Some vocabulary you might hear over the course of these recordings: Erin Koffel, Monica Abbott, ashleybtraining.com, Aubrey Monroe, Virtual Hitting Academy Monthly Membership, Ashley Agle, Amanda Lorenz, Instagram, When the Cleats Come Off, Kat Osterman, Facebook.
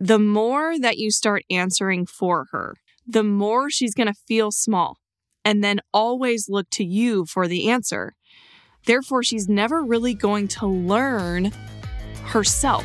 The more that you start answering for her, the more she's going to feel small and then always look to you for the answer. Therefore, she's never really going to learn herself.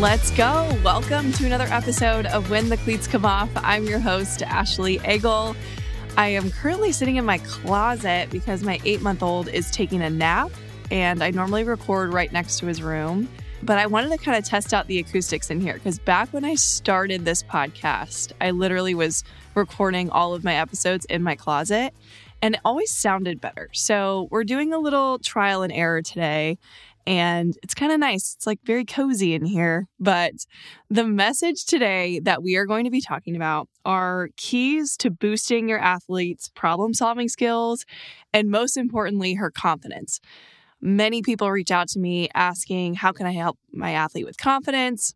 Let's go. Welcome to another episode of When the Cleats Come Off. I'm your host, Ashley Agle. I am currently sitting in my closet because my 8-month-old is taking a nap, and I normally record right next to his room, but I wanted to kind of test out the acoustics in here because back when I started this podcast, I literally was recording all of my episodes in my closet, and it always sounded better. So we're doing a little trial and error today. And it's kind of nice. It's like very cozy in here. But the message today that we are going to be talking about are keys to boosting your athlete's problem-solving skills and, most importantly, her confidence. Many people reach out to me asking, how can I help my athlete with confidence?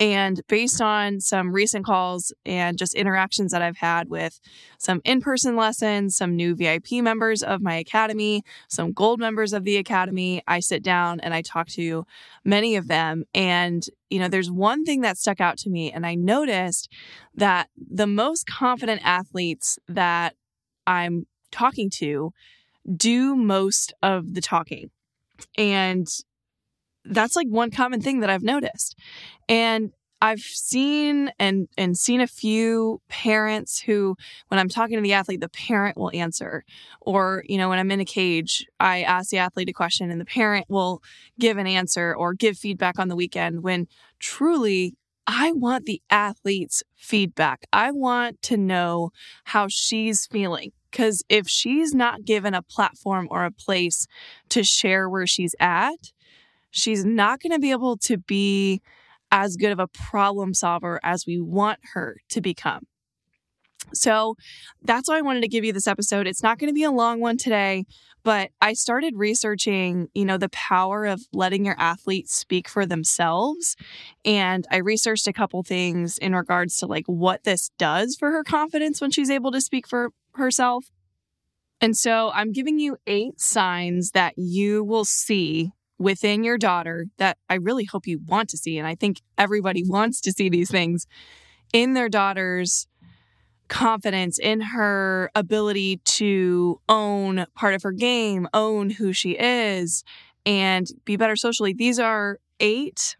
And based on some recent calls and just interactions that I've had with some in-person lessons, some new VIP members of my academy, some gold members of the academy, I sit down and I talk to many of them. And, you know, there's one thing that stuck out to me, and I noticed that the most confident athletes that I'm talking to do most of the talking. And that's like one common thing that I've noticed. And I've seen and seen a few parents who, when I'm talking to the athlete, the parent will answer. Or, you know, when I'm in a cage, I ask the athlete a question and the parent will give an answer or give feedback on the weekend, when truly I want the athlete's feedback. I want to know how she's feeling. Because if she's not given a platform or a place to share where she's at, she's not going to be able to be as good of a problem solver as we want her to become. So that's why I wanted to give you this episode. It's not going to be a long one today, but I started researching, you know, the power of letting your athletes speak for themselves. And I researched a couple things in regards to like what this does for her confidence when she's able to speak for herself. And so I'm giving you 8 signs that you will see within your daughter that I really hope you want to see. And I think everybody wants to see these things in their daughter's confidence, in her ability to own part of her game, own who she is, and be better socially. These are 8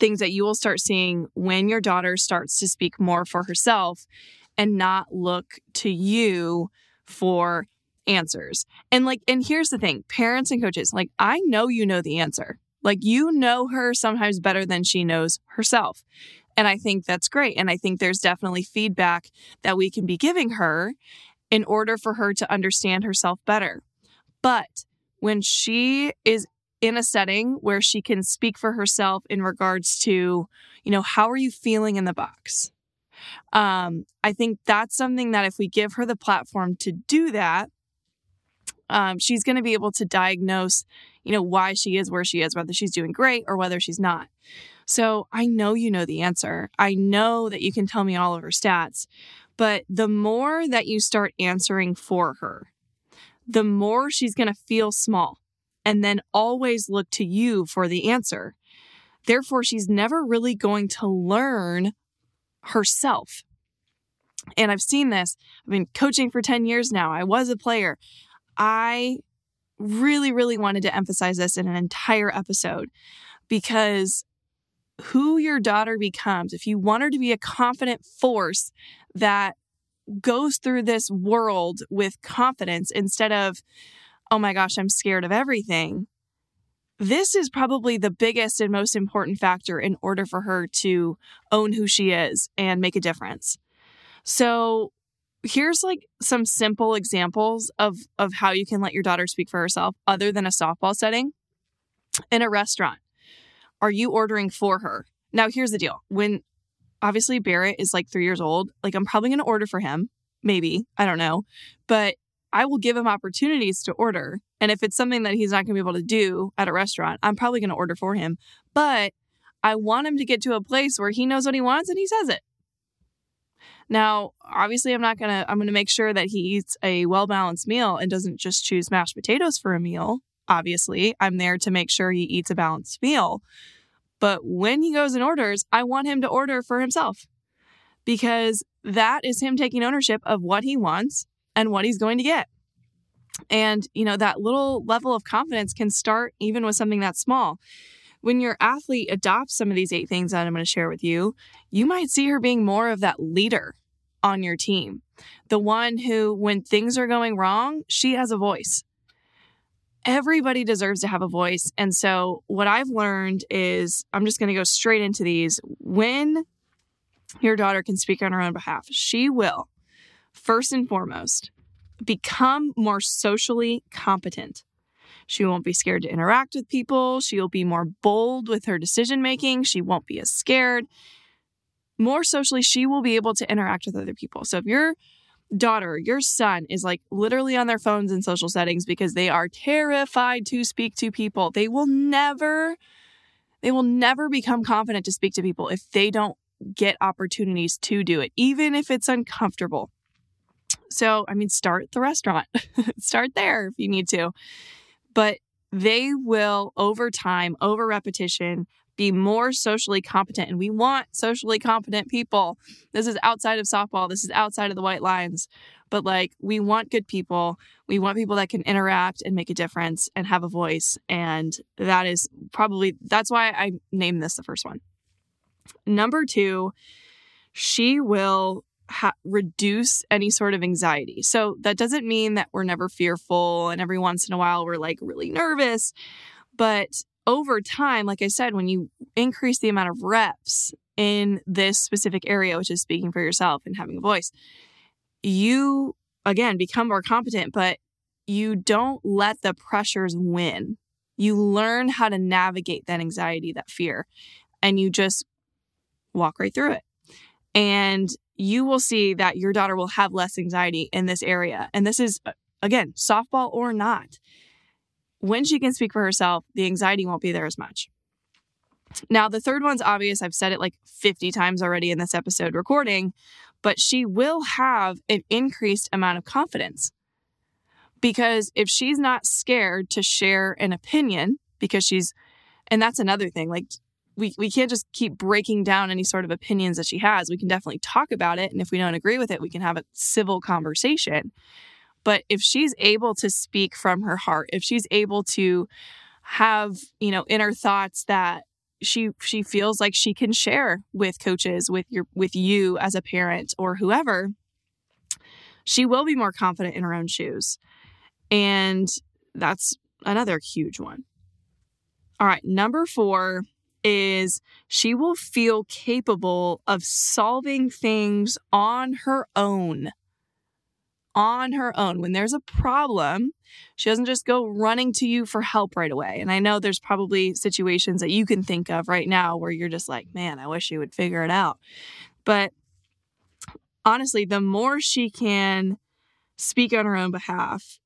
things that you will start seeing when your daughter starts to speak more for herself and not look to you for answers. And here's the thing, parents and coaches, like, I know you know the answer. Like, you know her sometimes better than she knows herself. And I think that's great. And I think there's definitely feedback that we can be giving her in order for her to understand herself better. But when she is in a setting where she can speak for herself in regards to, you know, how are you feeling in the box? I think that's something that if we give her the platform to do that, she's going to be able to diagnose, you know, why she is where she is, whether she's doing great or whether she's not. So I know you know the answer. I know that you can tell me all of her stats, but the more that you start answering for her, the more she's going to feel small and then always look to you for the answer. Therefore, she's never really going to learn herself. And I've seen this. I've been coaching for 10 years now. I was a player. I really, really wanted to emphasize this in an entire episode, because who your daughter becomes, if you want her to be a confident force that goes through this world with confidence instead of, oh my gosh, I'm scared of everything, this is probably the biggest and most important factor in order for her to own who she is and make a difference. So here's like some simple examples of how you can let your daughter speak for herself other than a softball setting. In a restaurant, are you ordering for her? Now, here's the deal. When obviously Barrett is like 3 years old, like I'm probably going to order for him. Maybe. I don't know. But I will give him opportunities to order. And if it's something that he's not going to be able to do at a restaurant, I'm probably going to order for him. But I want him to get to a place where he knows what he wants and he says it. Now, obviously, I'm going to make sure that he eats a well-balanced meal and doesn't just choose mashed potatoes for a meal. Obviously, I'm there to make sure he eats a balanced meal. But when he goes and orders, I want him to order for himself because that is him taking ownership of what he wants and what he's going to get. And, you know, that little level of confidence can start even with something that's small. When your athlete adopts some of these 8 things that I'm going to share with you, you might see her being more of that leader on your team. The one who, when things are going wrong, she has a voice. Everybody deserves to have a voice. And so what I've learned is, I'm just going to go straight into these. When your daughter can speak on her own behalf, she will, first and foremost, become more socially competent. She won't be scared to interact with people. She'll be more bold with her decision-making. She won't be as scared. More socially, she will be able to interact with other people. So if your daughter, your son is like literally on their phones in social settings because they are terrified to speak to people, they will never become confident to speak to people if they don't get opportunities to do it, even if it's uncomfortable. So, I mean, start the restaurant. Start there if you need to. But they will, over time, over repetition, be more socially competent. And we want socially competent people. This is outside of softball. This is outside of the white lines. But like, we want good people. We want people that can interact and make a difference and have a voice. And that's why I named this the first one. Number 2, she will reduce any sort of anxiety. So that doesn't mean that we're never fearful and every once in a while we're like really nervous. But over time, like I said, when you increase the amount of reps in this specific area, which is speaking for yourself and having a voice, you, again, become more competent, but you don't let the pressures win. You learn how to navigate that anxiety, that fear, and you just walk right through it. And you will see that your daughter will have less anxiety in this area. And this is, again, softball or not. When she can speak for herself, the anxiety won't be there as much. Now, the third one's obvious. I've said it like 50 times already in this episode recording, but she will have an increased amount of confidence. Because if she's not scared to share an opinion, and that's another thing, like, we can't just keep breaking down any sort of opinions that she has. We can definitely talk about it. And if we don't agree with it, we can have a civil conversation. But if she's able to speak from her heart, if she's able to have, you know, inner thoughts that she feels like she can share with coaches, with you as a parent or whoever, she will be more confident in her own shoes. And that's another huge one. All right. Number 4. Is she will feel capable of solving things on her own. On her own. When there's a problem, she doesn't just go running to you for help right away. And I know there's probably situations that you can think of right now where you're just like, man, I wish you would figure it out. But honestly, the more she can speak on her own behalf,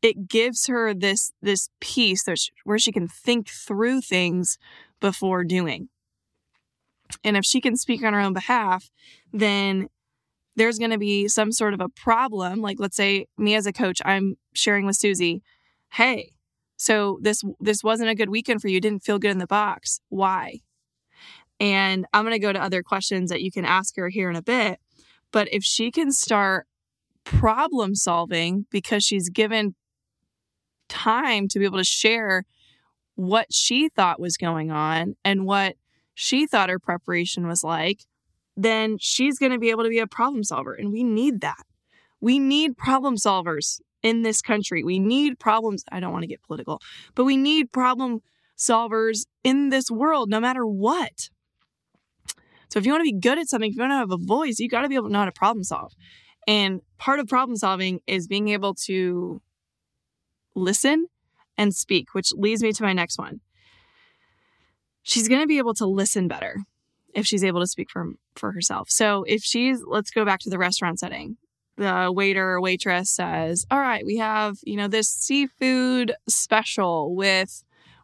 it gives her this piece where she can think through things before doing. And if she can speak on her own behalf, then there's going to be some sort of a problem. Like, let's say me as a coach, I'm sharing with Susie, hey, so this wasn't a good weekend for you. Didn't feel good in the box. Why? And I'm going to go to other questions that you can ask her here in a bit. But if she can start problem solving because she's given time to be able to share what she thought was going on and what she thought her preparation was like, then she's going to be able to be a problem solver. And we need that. We need problem solvers in this country. We need problems. I don't want to get political, but we need problem solvers in this world, no matter what. So if you want to be good at something, if you want to have a voice, you got to be able to know how to problem solve. And part of problem solving is being able to listen and speak, which leads me to my next one. She's going to be able to listen better if she's able to speak for herself. So if she's, let's go back to the restaurant setting. The waiter or waitress says, all right, we have, this seafood special with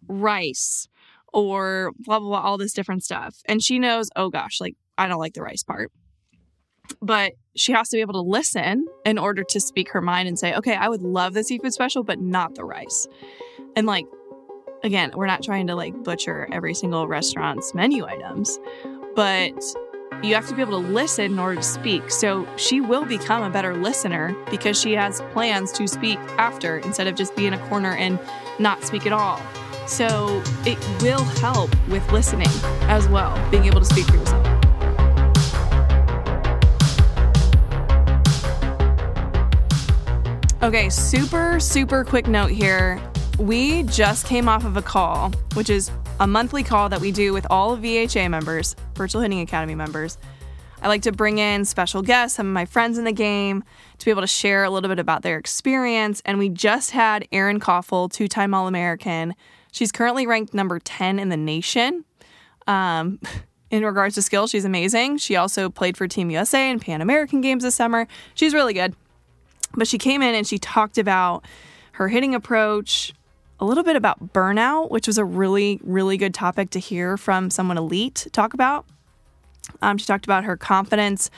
rice or blah, blah, blah, all this different stuff. And she knows, oh gosh, I don't like the rice part. But she has to be able to listen in order to speak her mind and say, okay, I would love the seafood special, but not the rice. And again, we're not trying to butcher every single restaurant's menu items, but you have to be able to listen in order to speak. So she will become a better listener because she has plans to speak after instead of just be in a corner and not speak at all. So it will help with listening as well, being able to speak for yourself. Okay, super, super quick note here. We just came off of a call, which is a monthly call that we do with all VHA members, Virtual Hitting Academy members. I like to bring in special guests, some of my friends in the game, to be able to share a little bit about their experience. And we just had Erin Koffel, two-time All-American. She's currently ranked number 10 in the nation. In regards to skill, she's amazing. She also played for Team USA and Pan American Games this summer. She's really good. But she came in and she talked about her hitting approach, a little bit about burnout, which was a really, really good topic to hear from someone elite talk about. She talked about her confidence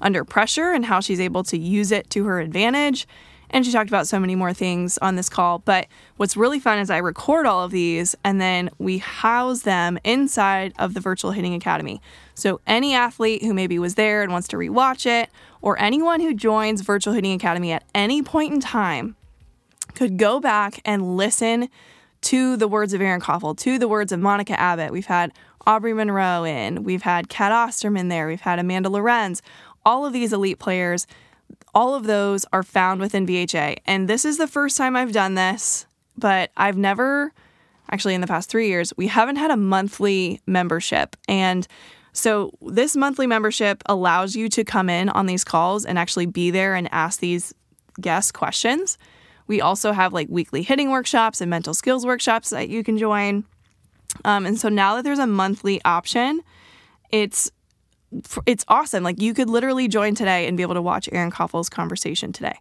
under pressure and how she's able to use it to her advantage. And she talked about so many more things on this call. But what's really fun is I record all of these and then we house them inside of the Virtual Hitting Academy. So any athlete who maybe was there and wants to rewatch it, or anyone who joins Virtual Hitting Academy at any point in time, could go back and listen to the words of Erin Koffel, to the words of Monica Abbott. We've had Aubrey Monroe in. We've had Kat Osterman there. We've had Amanda Lorenz. All of these elite players, all of those are found within VHA. And this is the first time I've done this, but I've never, actually in the past 3 years, we haven't had a monthly membership. And so this monthly membership allows you to come in on these calls and actually be there and ask these guest questions. We also have weekly hitting workshops and mental skills workshops that you can join. And so now that there's a monthly option, it's awesome. You could literally join today and be able to watch Erin Koffel's conversation today.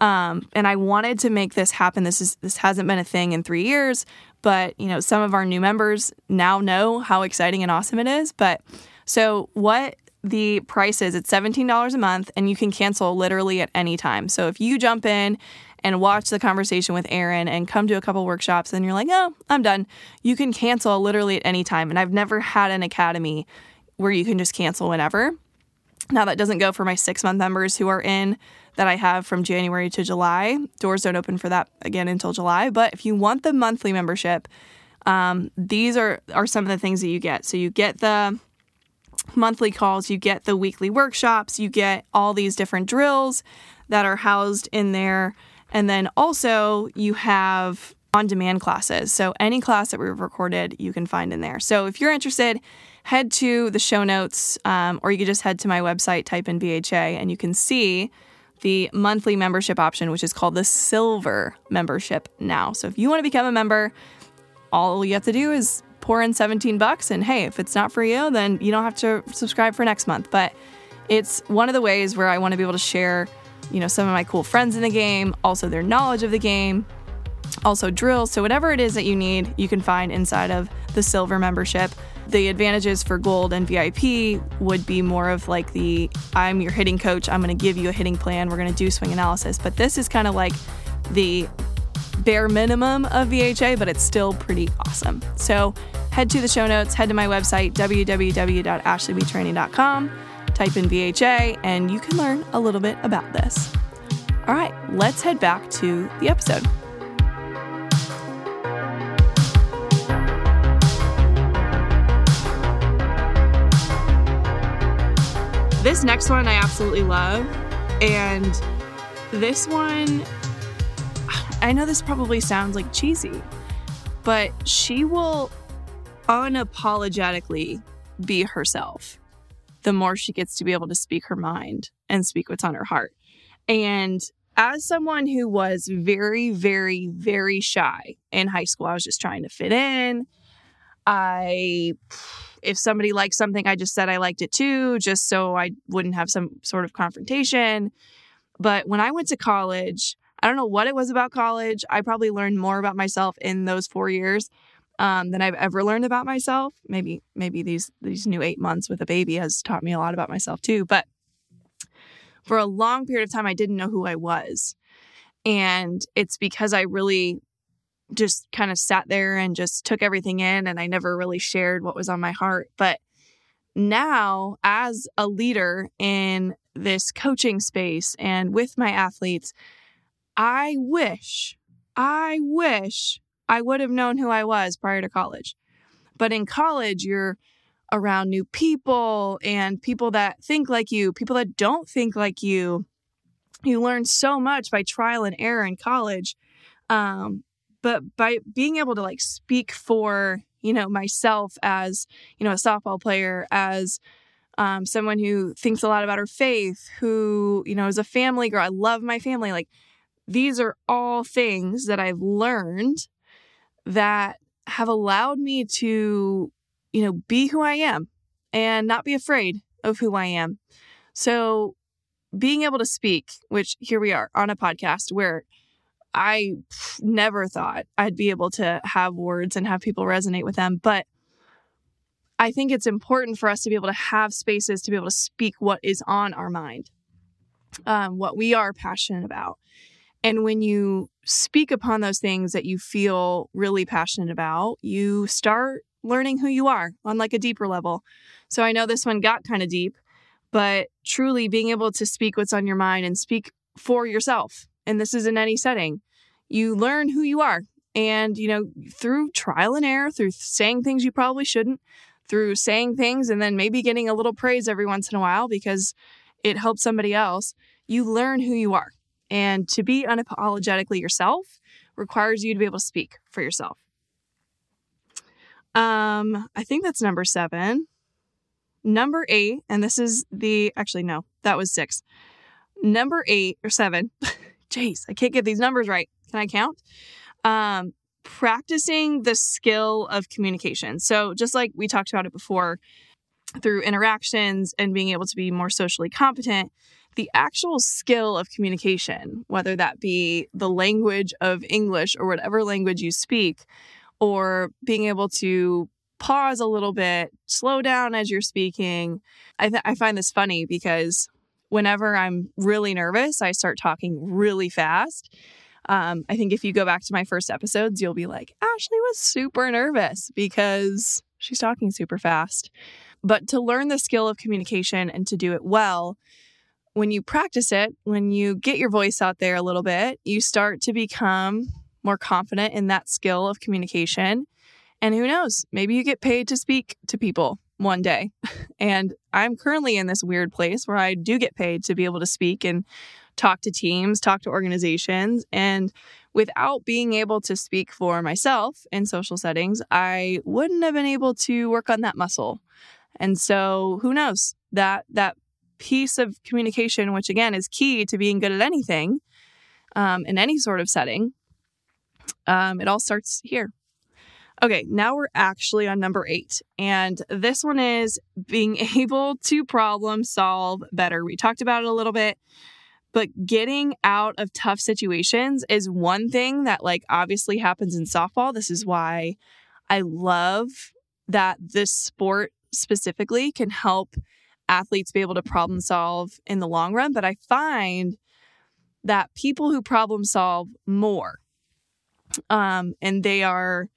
And I wanted to make this happen. This hasn't been a thing in 3 years, but some of our new members now know how exciting and awesome it is. But so what the price is, it's $17 a month, and you can cancel literally at any time. So if you jump in and watch the conversation with Erin and come to a couple workshops and you're like, oh, I'm done, you can cancel literally at any time. And I've never had an academy where you can just cancel whenever. Now that doesn't go for my 6-month members who are in that I have from January to July. Doors don't open for that again until July. But if you want the monthly membership, these are some of the things that you get. So you get the monthly calls, you get the weekly workshops, you get all these different drills that are housed in there. And then also you have on-demand classes. So any class that we've recorded, you can find in there. So if you're interested, head to the show notes, or you can just head to my website, type in VHA, and you can see the monthly membership option, which is called the Silver membership now. So if you want to become a member, all you have to do is pour in $17. And hey, if it's not for you, then you don't have to subscribe for next month. But it's one of the ways where I want to be able to share some of my cool friends in the game, also their knowledge of the game, also drills. So whatever it is that you need, you can find inside of the Silver membership. The advantages for Gold and VIP would be more of I'm your hitting coach. I'm going to give you a hitting plan. We're going to do swing analysis. But this is kind of the bare minimum of VHA, but it's still pretty awesome. So head to the show notes, head to my website, www.ashleybtraining.com. Type in VHA, and you can learn a little bit about this. All right, let's head back to the episode. This next one I absolutely love. And this one, I know this probably sounds like cheesy, but she will unapologetically be herself the more she gets to be able to speak her mind and speak what's on her heart. And as someone who was very, very, very shy in high school, I was just trying to fit in. If somebody liked something, I just said I liked it too, just so I wouldn't have some sort of confrontation. But when I went to college, I don't know what it was about college. I probably learned more about myself in those 4 years than I've ever learned about myself. Maybe these new 8 months with a baby has taught me a lot about myself too. But for a long period of time, I didn't know who I was. And it's because I really just kind of sat there and just took everything in, and I never really shared what was on my heart. But now, as a leader in this coaching space and with my athletes, I wish I would have known who I was prior to college. But in college, you're around new people and people that think like you, people that don't think like you. You learn so much by trial and error in college. But by being able to like speak for, myself as, a softball player, as someone who thinks a lot about her faith, who, is a family girl. I love my family. Like, these are all things that I've learned that have allowed me to, be who I am and not be afraid of who I am. So being able to speak, which here we are on a podcast where I never thought I'd be able to have words and have people resonate with them. But I think it's important for us to be able to have spaces to be able to speak what is on our mind, what we are passionate about. And when you speak upon those things that you feel really passionate about, you start learning who you are on like a deeper level. So I know this one got kind of deep, but truly being able to speak what's on your mind and speak for yourself. And this is in any setting. You learn who you are. And, through trial and error, through saying things you probably shouldn't, through saying things and then maybe getting a little praise every once in a while because it helps somebody else, you learn who you are. And to be unapologetically yourself requires you to be able to speak for yourself. I think that's number 7. Number 8, and this is that was 6. Number 8 or 7. Jeez, I can't get these numbers right. Can I count? Practicing the skill of communication. So just like we talked about it before, through interactions and being able to be more socially competent, the actual skill of communication, whether that be the language of English or whatever language you speak, or being able to pause a little bit, slow down as you're speaking. I find this funny because whenever I'm really nervous, I start talking really fast. I think if you go back to my first episodes, you'll be like, Ashley was super nervous because she's talking super fast. But to learn the skill of communication and to do it well, when you practice it, when you get your voice out there a little bit, you start to become more confident in that skill of communication. And who knows, maybe you get paid to speak to people one day. And I'm currently in this weird place where I do get paid to be able to speak and talk to teams, talk to organizations. And without being able to speak for myself in social settings, I wouldn't have been able to work on that muscle. And so who knows, that piece of communication, which again is key to being good at anything, in any sort of setting, it all starts here. Okay, now we're actually on number 8. And this one is being able to problem solve better. We talked about it a little bit, but getting out of tough situations is one thing that obviously happens in softball. This is why I love that this sport specifically can help athletes be able to problem solve in the long run. But I find that people who problem solve more, and they are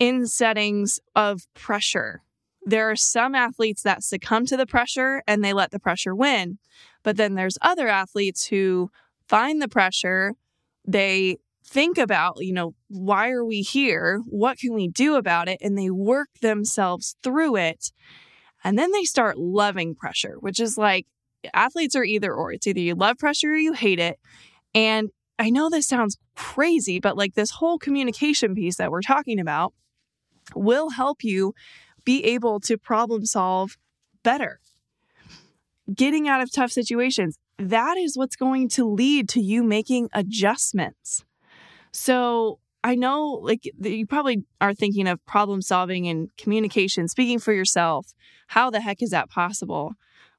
in settings of pressure. There are some athletes that succumb to the pressure and they let the pressure win. But then there's other athletes who find the pressure. They think about, why are we here? What can we do about it? And they work themselves through it. And then they start loving pressure, which is like, athletes are either or. It's either you love pressure or you hate it. And I know this sounds crazy, but like this whole communication piece that we're talking about will help you be able to problem solve better. Getting out of tough situations, that is what's going to lead to you making adjustments. So I know like you probably are thinking of problem solving and communication, speaking for yourself. How the heck is that possible?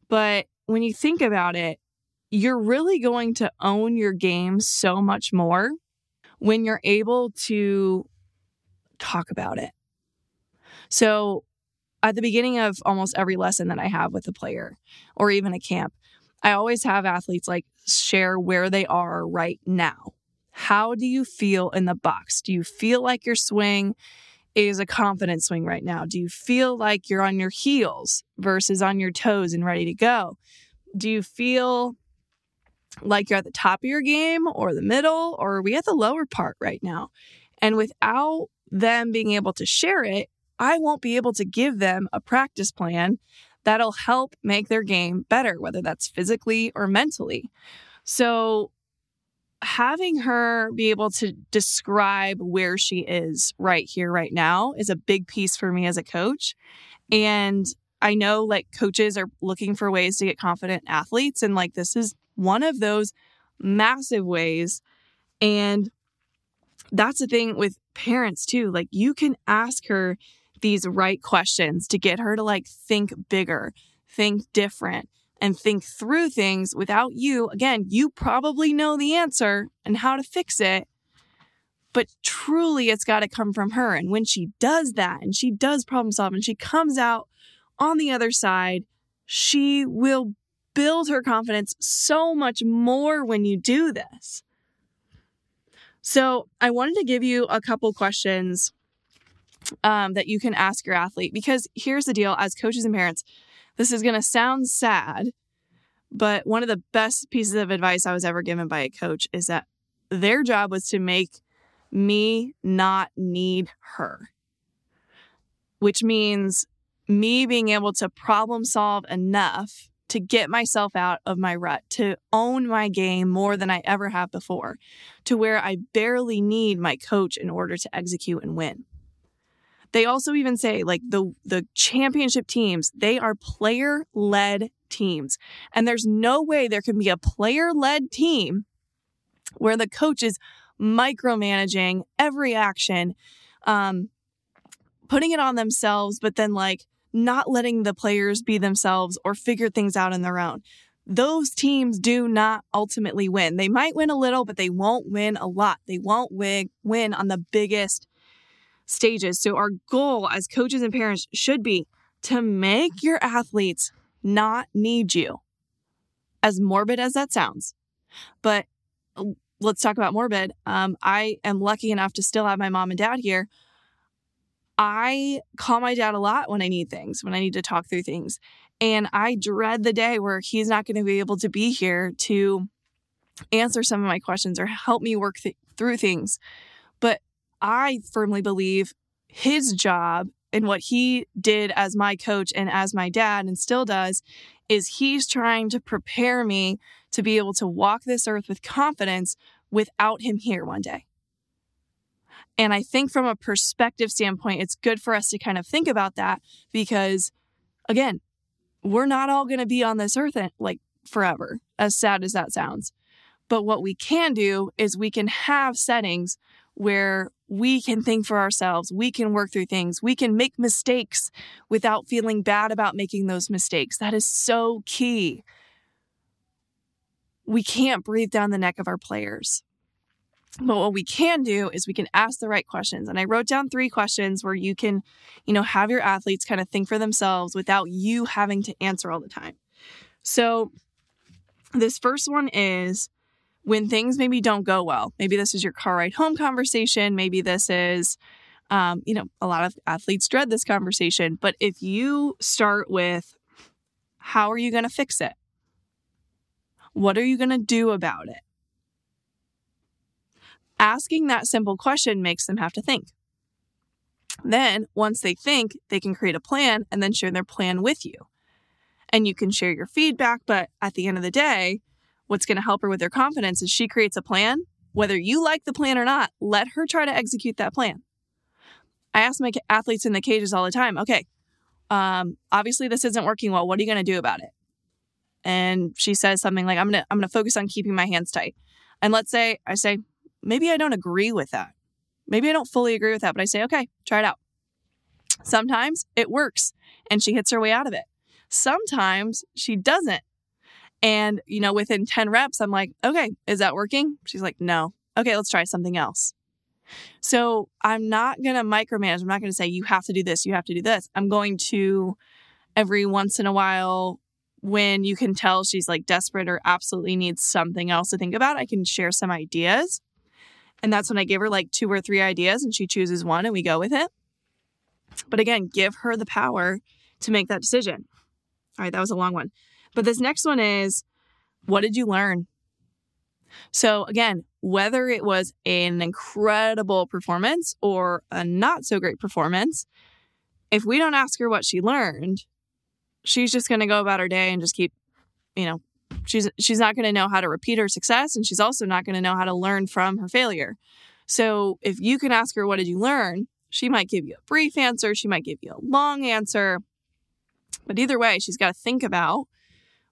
But when you think about it, you're really going to own your game so much more when you're able to talk about it. So at the beginning of almost every lesson that I have with a player or even a camp, I always have athletes like share where they are right now. How do you feel in the box? Do you feel like your swing is a confident swing right now? Do you feel like you're on your heels versus on your toes and ready to go? Do you feel like you're at the top of your game or the middle, or are we at the lower part right now? And without them being able to share it, I won't be able to give them a practice plan that'll help make their game better, whether that's physically or mentally. So having her be able to describe where she is right here, right now is a big piece for me as a coach. And I know like coaches are looking for ways to get confident athletes. And like, this is one of those massive ways. And that's the thing with parents too. Like you can ask her these right questions to get her to like think bigger, think different, and think through things without you. Again, you probably know the answer and how to fix it, but truly it's got to come from her. And when she does that and she does problem solve and she comes out on the other side, she will build her confidence so much more when you do this. So I wanted to give you a couple questions that you can ask your athlete, because here's the deal. As coaches and parents, this is going to sound sad, but one of the best pieces of advice I was ever given by a coach is that their job was to make me not need her, which means me being able to problem solve enough to get myself out of my rut, to own my game more than I ever have before, to where I barely need my coach in order to execute and win. They also even say like the championship teams, they are player-led teams. And there's no way there can be a player-led team where the coach is micromanaging every action, putting it on themselves, but then like not letting the players be themselves or figure things out on their own. Those teams do not ultimately win. They might win a little, but they won't win a lot. They won't win on the biggest stages. So our goal as coaches and parents should be to make your athletes not need you. As morbid as that sounds. But let's talk about morbid. I am lucky enough to still have my mom and dad here. I call my dad a lot when I need things, when I need to talk through things. And I dread the day where he's not going to be able to be here to answer some of my questions or help me work through things. But I firmly believe his job and what he did as my coach and as my dad and still does is he's trying to prepare me to be able to walk this earth with confidence without him here one day. And I think from a perspective standpoint, it's good for us to kind of think about that because, again, we're not all going to be on this earth like forever, as sad as that sounds. But what we can do is we can have settings where we can think for ourselves, we can work through things, we can make mistakes without feeling bad about making those mistakes. That is so key. We can't breathe down the neck of our players. But what we can do is we can ask the right questions. And I wrote down 3 questions where you can, have your athletes kind of think for themselves without you having to answer all the time. So this first one is when things maybe don't go well. Maybe this is your car ride home conversation. Maybe this is, a lot of athletes dread this conversation. But if you start with, how are you going to fix it? What are you going to do about it? Asking that simple question makes them have to think. Then once they think, they can create a plan and then share their plan with you. And you can share your feedback, but at the end of the day, what's going to help her with her confidence is she creates a plan. Whether you like the plan or not, let her try to execute that plan. I ask my athletes in the cages all the time, okay, obviously this isn't working well. What are you going to do about it? And she says something like, I'm going to focus on keeping my hands tight. And let's say I say, maybe I don't agree with that. Maybe I don't fully agree with that, but I say, okay, try it out. Sometimes it works and she hits her way out of it. Sometimes she doesn't. And, you know, within 10 reps, I'm like, okay, is that working? She's like, no. Okay, let's try something else. So I'm not going to micromanage. I'm not going to say you have to do this, you have to do this. I'm going to, every once in a while, when you can tell she's like desperate or absolutely needs something else to think about, I can share some ideas. And that's when I give her like 2 or 3 ideas and she chooses one and we go with it. But again, give her the power to make that decision. All right, that was a long one. But this next one is, what did you learn? So again, whether it was an incredible performance or a not so great performance, if we don't ask her what she learned, she's just going to go about her day and just keep, you know, she's not going to know how to repeat her success. And she's also not going to know how to learn from her failure. So if you can ask her, what did you learn? She might give you a brief answer. She might give you a long answer. But either way, she's got to think about,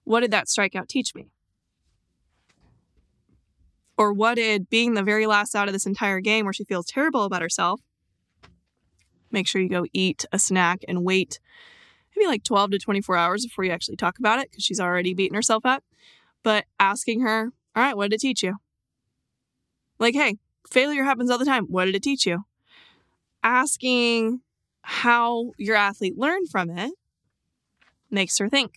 what did that strikeout teach me? Or what did being the very last out of this entire game, where she feels terrible about herself? Make sure you go eat a snack and wait maybe like 12 to 24 hours before you actually talk about it, because she's already beaten herself up. But asking her, all right, what did it teach you? Like, hey, failure happens all the time. What did it teach you? Asking how your athlete learned from it makes her think.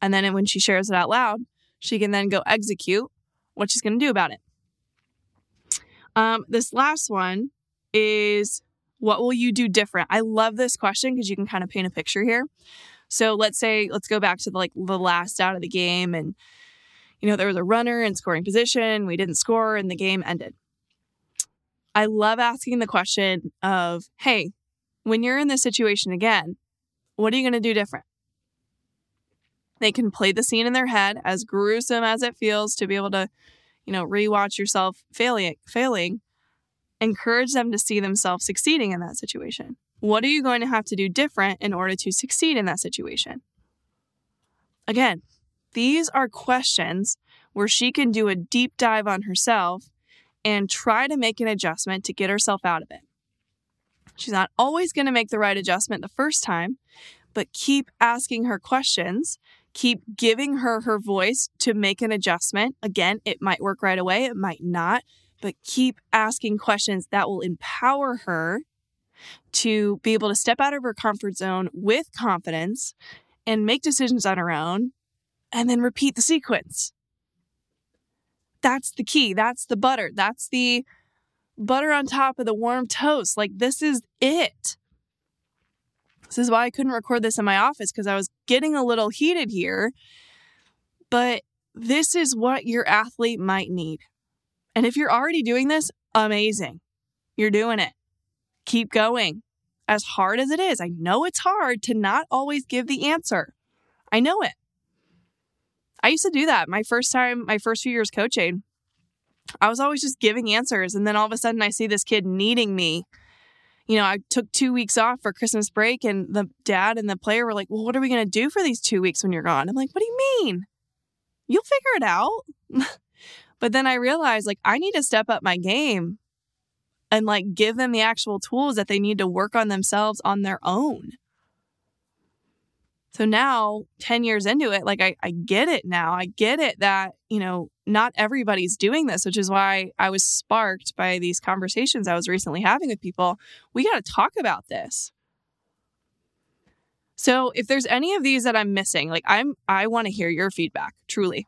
And then when she shares it out loud, she can then go execute what she's going to do about it. This last one is, what will you do different? I love this question because you can kind of paint a picture here. So let's go back to the last out of the game. And, you know, there was a runner in scoring position. We didn't score and the game ended. I love asking the question of, hey, when you're in this situation again, what are you going to do different? They can play the scene in their head, as gruesome as it feels to be able to, you know, rewatch yourself failing. Encourage them to see themselves succeeding in that situation. What are you going to have to do different in order to succeed in that situation? Again, these are questions where she can do a deep dive on herself and try to make an adjustment to get herself out of it. She's not always going to make the right adjustment the first time, but keep asking her questions. Keep giving her her voice to make an adjustment. Again, it might work right away. It might not. But keep asking questions that will empower her to be able to step out of her comfort zone with confidence and make decisions on her own, and then repeat the sequence. That's the key. That's the butter. That's the butter on top of the warm toast. Like, this is it. This is why I couldn't record this in my office, because I was getting a little heated here. But this is what your athlete might need. And if you're already doing this, amazing. You're doing it. Keep going. As hard as it is, I know it's hard to not always give the answer. I know it. I used to do that my first few years coaching. I was always just giving answers. And then all of a sudden I see this kid needing me. You know, I took 2 weeks off for Christmas break and the dad and the player were like, well, what are we going to do for these 2 weeks when you're gone? I'm like, what do you mean? You'll figure it out. But then I realized, like, I need to step up my game and, like, give them the actual tools that they need to work on themselves on their own. So now, 10 years into it, like, I get it now. I get it that, you know, not everybody's doing this, which is why I was sparked by these conversations I was recently having with people. We got to talk about this. So if there's any of these that I'm missing, like, I want to hear your feedback, truly.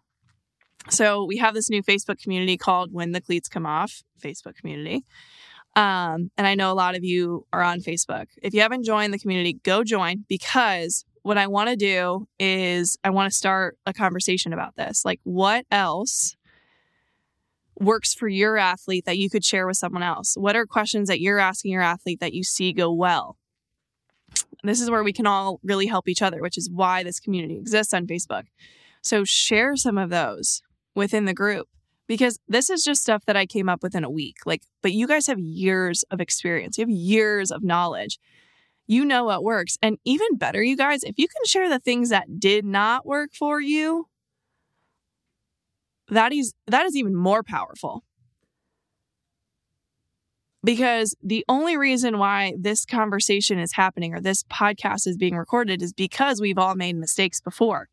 So we have this new Facebook community called When the Cleats Come Off, Facebook community. And I know a lot of you are on Facebook. If you haven't joined the community, go join, because what I want to do is I want to start a conversation about this. Like, what else works for your athlete that you could share with someone else? What are questions that you're asking your athlete that you see go well? This is where we can all really help each other, which is why this community exists on Facebook. So share some of those within the group, because this is just stuff that I came up with in a week. But you guys have years of experience. You have years of knowledge. You know what works. And even better, you guys, if you can share the things that did not work for you, that is even more powerful. Because the only reason why this conversation is happening or this podcast is being recorded is because we've all made mistakes before.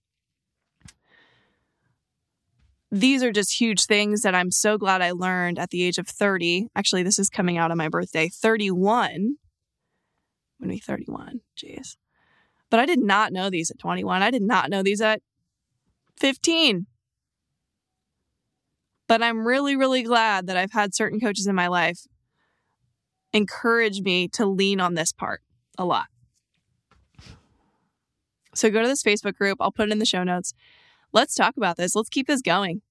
These are just huge things that I'm so glad I learned at the age of 30. Actually, this is coming out on my birthday, 31. I'm going to be 31. Jeez. But I did not know these at 21. I did not know these at 15. But I'm really, really glad that I've had certain coaches in my life encourage me to lean on this part a lot. So go to this Facebook group. I'll put it in the show notes. Let's talk about this. Let's keep this going,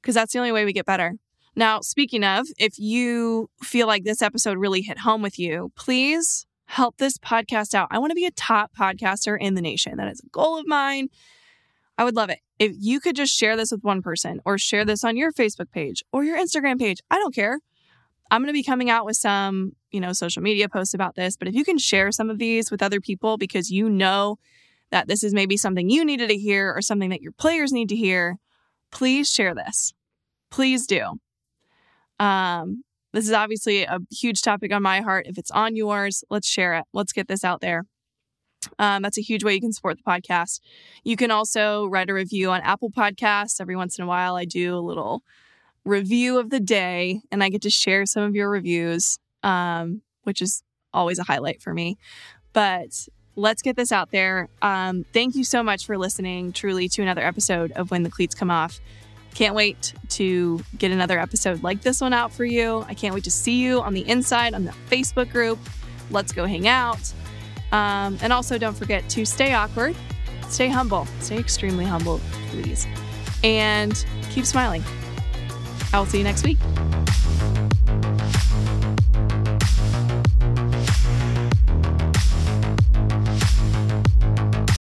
because that's the only way we get better. Now, speaking of, if you feel like this episode really hit home with you, please help this podcast out. I want to be a top podcaster in the nation. That is a goal of mine. I would love it if you could just share this with one person, or share this on your Facebook page or your Instagram page. I don't care. I'm going to be coming out with some, social media posts about this, but if you can share some of these with other people, because that this is maybe something you needed to hear or something that your players need to hear, please share this. Please do. This is obviously a huge topic on my heart. If it's on yours, let's share it. Let's get this out there. That's a huge way you can support the podcast. You can also write a review on Apple Podcasts. Every once in a while, I do a little review of the day, and I get to share some of your reviews, which is always a highlight for me. But let's get this out there. Thank you so much for listening truly to another episode of When the Cleats Come Off. Can't wait to get another episode like this one out for you. I can't wait to see you on the inside on the Facebook group. Let's go hang out. And also don't forget to stay awkward, stay humble, stay extremely humble, please. And keep smiling. I'll see you next week.